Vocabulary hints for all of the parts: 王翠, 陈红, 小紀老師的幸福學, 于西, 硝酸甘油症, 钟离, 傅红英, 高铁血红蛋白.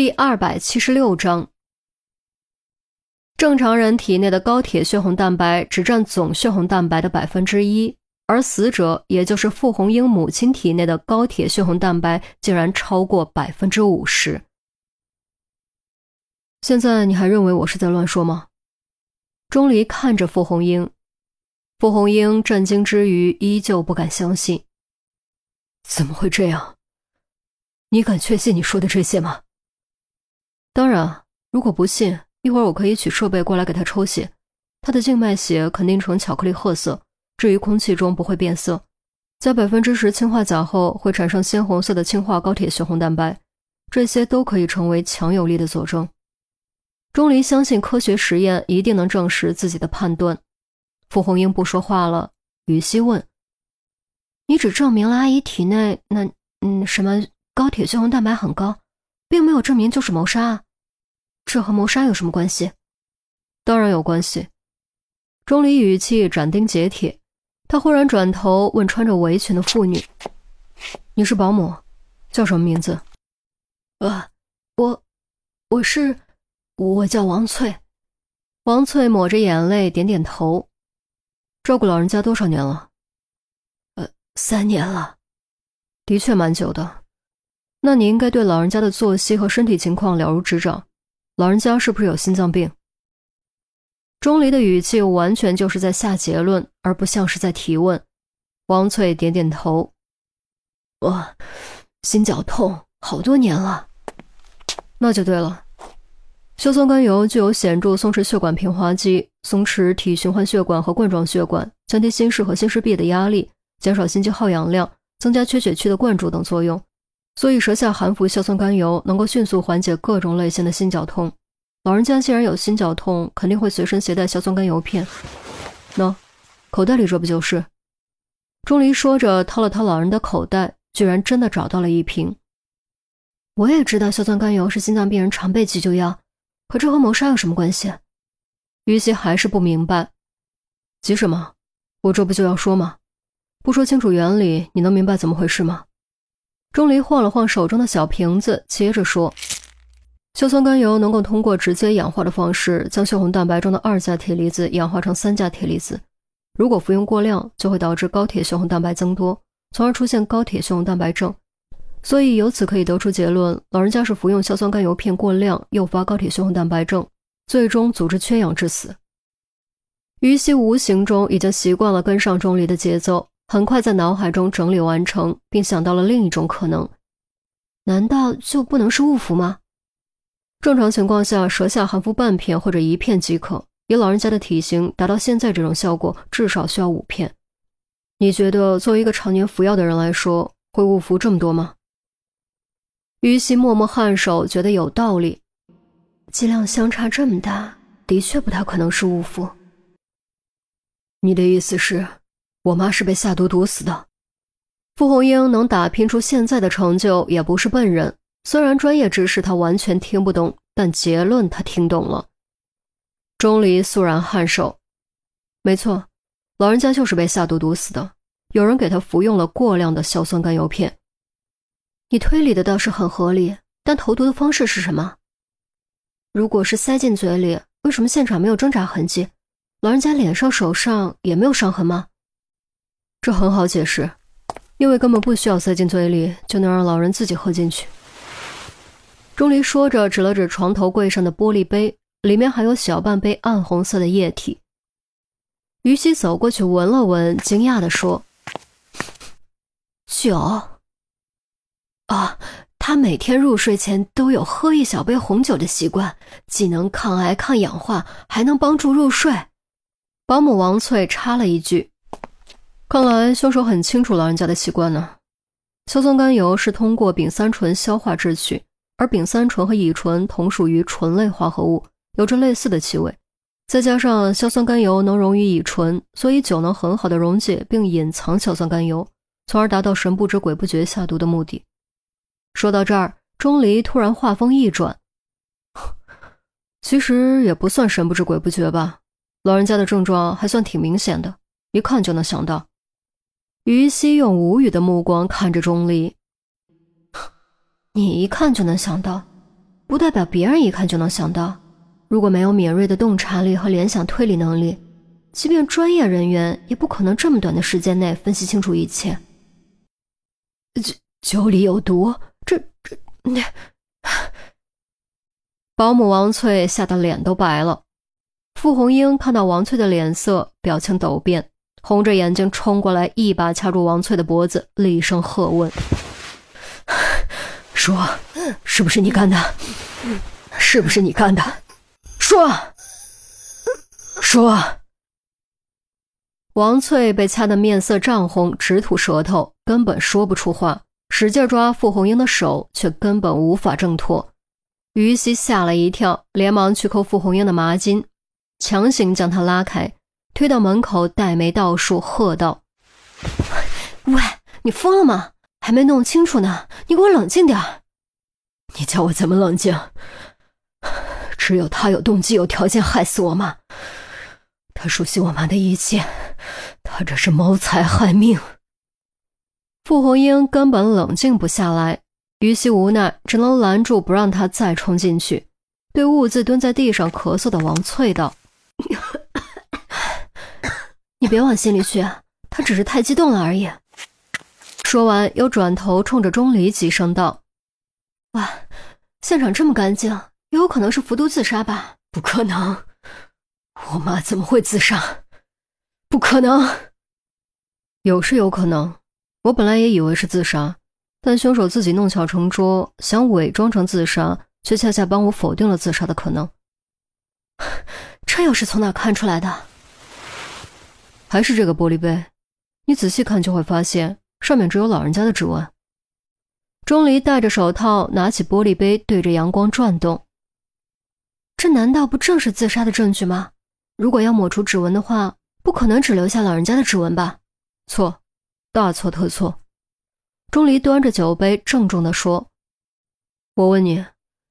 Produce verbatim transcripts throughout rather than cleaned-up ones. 第二百七十六章。正常人体内的高铁血红蛋白只占总血红蛋白的 百分之一， 而死者也就是傅红英母亲体内的高铁血红蛋白竟然超过 百分之五十。 现在你还认为我是在乱说吗？钟离看着傅红英，傅红英震惊之余依旧不敢相信。怎么会这样？你敢确信你说的这些吗？当然，如果不信，一会儿我可以取设备过来给他抽血，他的静脉血肯定呈巧克力褐色，至于空气中不会变色，在 百分之十 氰化钾后会产生鲜红色的氰化高铁血红蛋白，这些都可以成为强有力的佐证。钟离相信科学实验一定能证实自己的判断。傅红英不说话了，语息问，你只证明了阿姨体内那嗯什么高铁血红蛋白很高，并没有证明就是谋杀啊，这和谋杀有什么关系？当然有关系。钟离语气斩钉截铁，他忽然转头问穿着围裙的妇女，你是保姆，叫什么名字？呃我我是我叫王翠。王翠抹着眼泪点点头。照顾老人家多少年了？呃，三年了。的确蛮久的。那你应该对老人家的作息和身体情况了如指掌。老人家是不是有心脏病？钟离的语气完全就是在下结论，而不像是在提问。王翠点点头。我心绞痛好多年了。那就对了。硝酸甘油具有显著松弛血管平滑肌，松弛体循环血管和冠状血管，降低心室和心室壁的压力，减少心肌耗氧量，增加缺血区的灌注等作用，所以舌下含服硝酸甘油能够迅速缓解各种类型的心绞痛。老人家既然有心绞痛，肯定会随身携带硝酸甘油片，喏，口袋里这不就是？钟离说着掏了掏老人的口袋，居然真的找到了一瓶。我也知道硝酸甘油是心脏病人常备急救药，可这和谋杀有什么关系？于西还是不明白。急什么？我这不就要说吗？不说清楚原理，你能明白怎么回事吗？钟离晃了晃手中的小瓶子，接着说，硝酸甘油能够通过直接氧化的方式，将血红蛋白中的二价铁离子氧化成三价铁离子。如果服用过量，就会导致高铁血红蛋白增多，从而出现高铁血红蛋白症。所以由此可以得出结论，老人家是服用硝酸甘油片过量，诱发高铁血红蛋白症，最终组织缺氧致死。于西无形中已经习惯了跟上钟离的节奏，很快在脑海中整理完成，并想到了另一种可能。难道就不能是误服吗？正常情况下，舌下含服半片或者一片即可，以老人家的体型，达到现在这种效果至少需要五片。你觉得作为一个常年服药的人来说，会误服这么多吗？于西默默颔首，觉得有道理。剂量相差这么大，的确不太可能是误服。你的意思是，我妈是被下毒毒死的？傅红英能打拼出现在的成就也不是笨人，虽然专业知识她完全听不懂，但结论她听懂了。钟离肃然颔首。没错，老人家就是被下毒毒死的，有人给她服用了过量的硝酸甘油片。你推理的倒是很合理，但投毒的方式是什么？如果是塞进嘴里，为什么现场没有挣扎痕迹？老人家脸上手上也没有伤痕吗？这很好解释，因为根本不需要塞进嘴里，就能让老人自己喝进去。钟离说着指了指床头柜上的玻璃杯，里面还有小半杯暗红色的液体。于西走过去闻了闻，惊讶地说，酒啊，他每天入睡前都有喝一小杯红酒的习惯，既能抗癌抗氧化，还能帮助入睡。保姆王翠插了一句，看来凶手很清楚老人家的习惯呢。硝酸甘油是通过丙三醇消化制取，而丙三醇和乙醇同属于醇类化合物，有着类似的气味。再加上硝酸甘油能溶于乙醇，所以酒能很好的溶解并隐藏硝酸甘油，从而达到神不知鬼不觉下毒的目的。说到这儿，钟离突然话锋一转，其实也不算神不知鬼不觉吧，老人家的症状还算挺明显的，一看就能想到。于西用无语的目光看着钟离，你一看就能想到，不代表别人一看就能想到。如果没有敏锐的洞察力和联想推理能力，即便专业人员也不可能这么短的时间内分析清楚一切。酒酒里有毒，这这那……保姆王翠吓得脸都白了。傅红英看到王翠的脸色，表情陡变，红着眼睛冲过来，一把掐住王翠的脖子，厉声喝问：“说，是不是你干的？是不是你干的？说，说！”王翠被掐得面色涨红，直吐舌头，根本说不出话，使劲抓傅红英的手，却根本无法挣脱。于西吓了一跳，连忙去扣傅红英的麻巾，强行将她拉开，推到门口，带眉倒竖，喝道：“喂，你疯了吗？还没弄清楚呢，你给我冷静点儿！”“你叫我怎么冷静？只有他有动机、有条件害死我妈，他熟悉我妈的一切，他这是谋财害命。”傅红英根本冷静不下来。于西无奈，只能拦住不让他再冲进去，对兀自蹲在地上咳嗽的王翠道：“你别往心里去，他只是太激动了而已。”说完又转头冲着钟离急声道：“哇，现场这么干净，也有可能是服毒自杀吧？”“不可能，我妈怎么会自杀？不可能。”“有是有可能，我本来也以为是自杀，但凶手自己弄巧成拙，想伪装成自杀，却恰恰帮我否定了自杀的可能。”“这又是从哪看出来的？”“还是这个玻璃杯，你仔细看就会发现，上面只有老人家的指纹。”钟离戴着手套，拿起玻璃杯，对着阳光转动。“这难道不正是自杀的证据吗？如果要抹除指纹的话，不可能只留下老人家的指纹吧？”“错，大错特错。”钟离端着酒杯郑重地说：“我问你，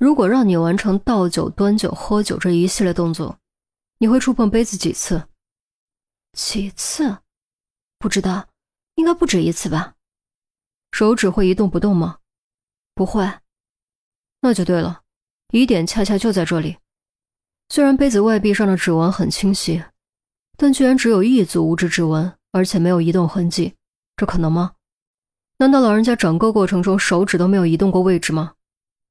如果让你完成倒酒、端酒、喝酒这一系列动作，你会触碰杯子几次？”“几次？不知道，应该不止一次吧。”“手指会一动不动吗？”“不会。”“那就对了，疑点恰恰就在这里。虽然杯子外壁上的指纹很清晰，但居然只有一组无指指纹，而且没有移动痕迹，这可能吗？难道老人家整个过程中手指都没有移动过位置吗？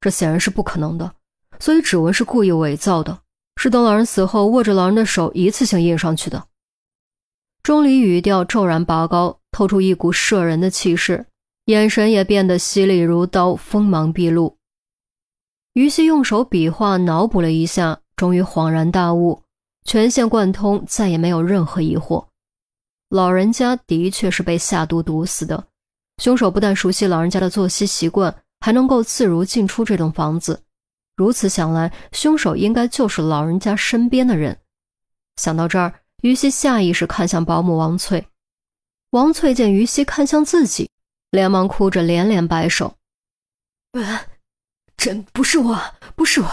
这显然是不可能的，所以指纹是故意伪造的，是等老人死后握着老人的手一次性印上去的。”钟离语调骤然拔高，透出一股摄人的气势，眼神也变得犀利如刀，锋芒毕露。于西用手比划脑补了一下，终于恍然大悟，全线贯通，再也没有任何疑惑。老人家的确是被下毒毒死的，凶手不但熟悉老人家的作息习惯，还能够自如进出这栋房子。如此想来，凶手应该就是老人家身边的人。想到这儿，于西下意识看向保姆王翠。王翠见于西看向自己，连忙哭着连连摆手：“真不是我，不是我，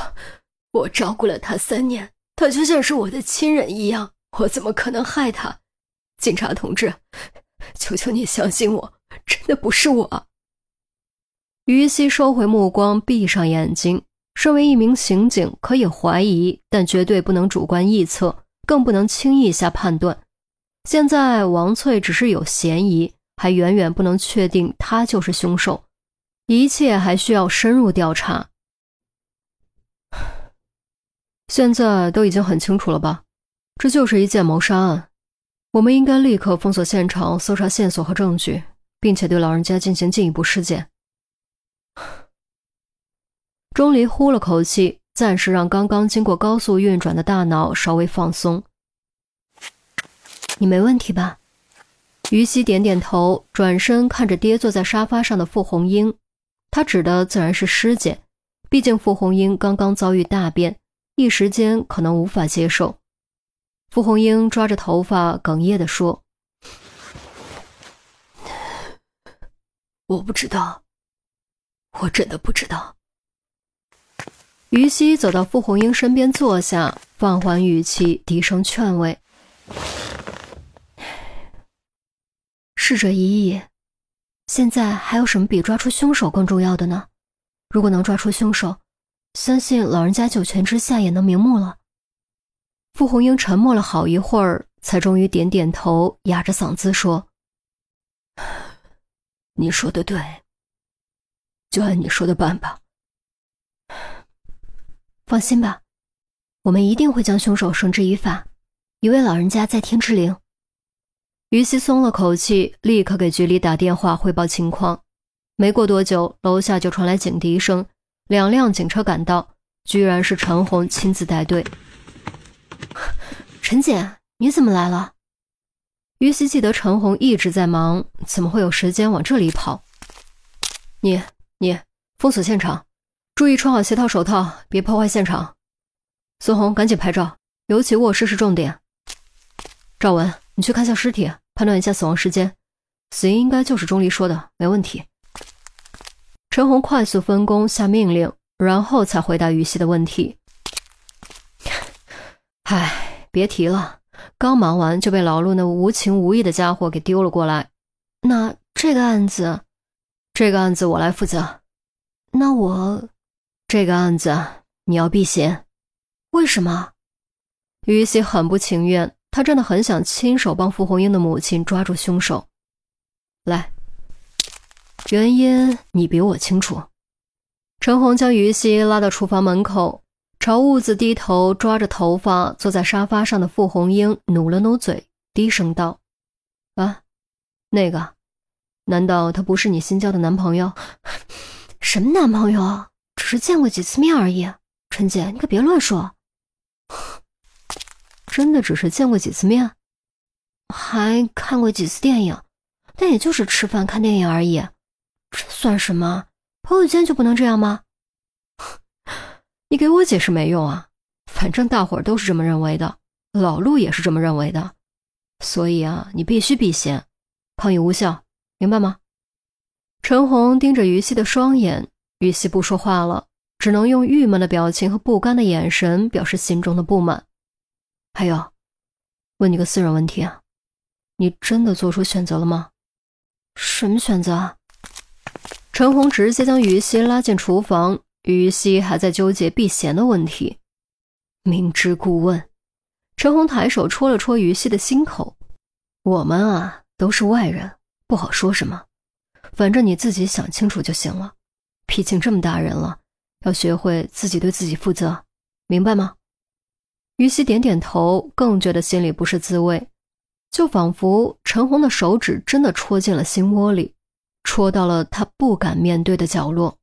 我照顾了他三年，他就像是我的亲人一样，我怎么可能害他？警察同志，求求你相信我，真的不是我。”于西收回目光，闭上眼睛。身为一名刑警，可以怀疑，但绝对不能主观臆测，更不能轻易下判断。现在王翠只是有嫌疑，还远远不能确定她就是凶手，一切还需要深入调查。“现在都已经很清楚了吧？这就是一件谋杀案，我们应该立刻封锁现场，搜查线索和证据，并且对老人家进行进一步尸检。”钟离呼了口气，暂时让刚刚经过高速运转的大脑稍微放松。“你没问题吧？”于西点点头，转身看着跌坐在沙发上的傅红英。他指的自然是尸检，毕竟傅红英刚刚遭遇大变，一时间可能无法接受。傅红英抓着头发哽咽地说：“我不知道，我真的不知道。”于西走到傅红英身边坐下，放缓语气，低声劝慰：“逝者已矣，现在还有什么比抓出凶手更重要的呢？如果能抓出凶手，相信老人家九泉之下也能瞑目了。傅红英沉默了好一会儿，才终于点点头，哑着嗓子说：你说的对，就按你说的办吧。放心吧，我们一定会将凶手绳之以法，一位老人家在天之灵。于西松了口气，立刻给局里打电话汇报情况。没过多久，楼下就传来警笛声，两辆警车赶到，居然是陈红亲自带队。陈姐，你怎么来了？于西记得陈红一直在忙，怎么会有时间往这里跑？你你封锁现场，注意穿好鞋套手套，别破坏现场。孙红，赶紧拍照，尤其卧室是重点。赵文，你去看下尸体，判断一下死亡时间，死因应该就是钟离说的，没问题。陈红快速分工下命令，然后才回答于西的问题。唉，别提了，刚忙完就被老陆那无情无义的家伙给丢了过来。那这个案子这个案子我来负责。那我这个案子你要避嫌。为什么？于西很不情愿，他真的很想亲手帮傅红英的母亲抓住凶手。来，原因你比我清楚。陈红将于西拉到厨房门口，朝兀自低头抓着头发坐在沙发上的傅红英努了努嘴，低声道：啊，那个，难道他不是你新交的男朋友？什么男朋友啊？只是见过几次面而已。陈姐，你可别乱说。真的只是见过几次面？还看过几次电影，但也就是吃饭看电影而已。这算什么？朋友间就不能这样吗？你给我解释没用啊，反正大伙儿都是这么认为的，老陆也是这么认为的，所以啊，你必须避嫌，抗议无效，明白吗？陈红盯着于西的双眼，于西不说话了，只能用郁闷的表情和不甘的眼神表示心中的不满。还有，问你个私人问题啊，你真的做出选择了吗？什么选择啊？陈红直接将于西拉进厨房，于西还在纠结避嫌的问题。明知故问，陈红抬手戳了戳于西的心口。我们啊，都是外人，不好说什么，反正你自己想清楚就行了。毕竟这么大人了，要学会自己对自己负责，明白吗？于西点点头，更觉得心里不是滋味，就仿佛陈红的手指真的戳进了心窝里，戳到了他不敢面对的角落。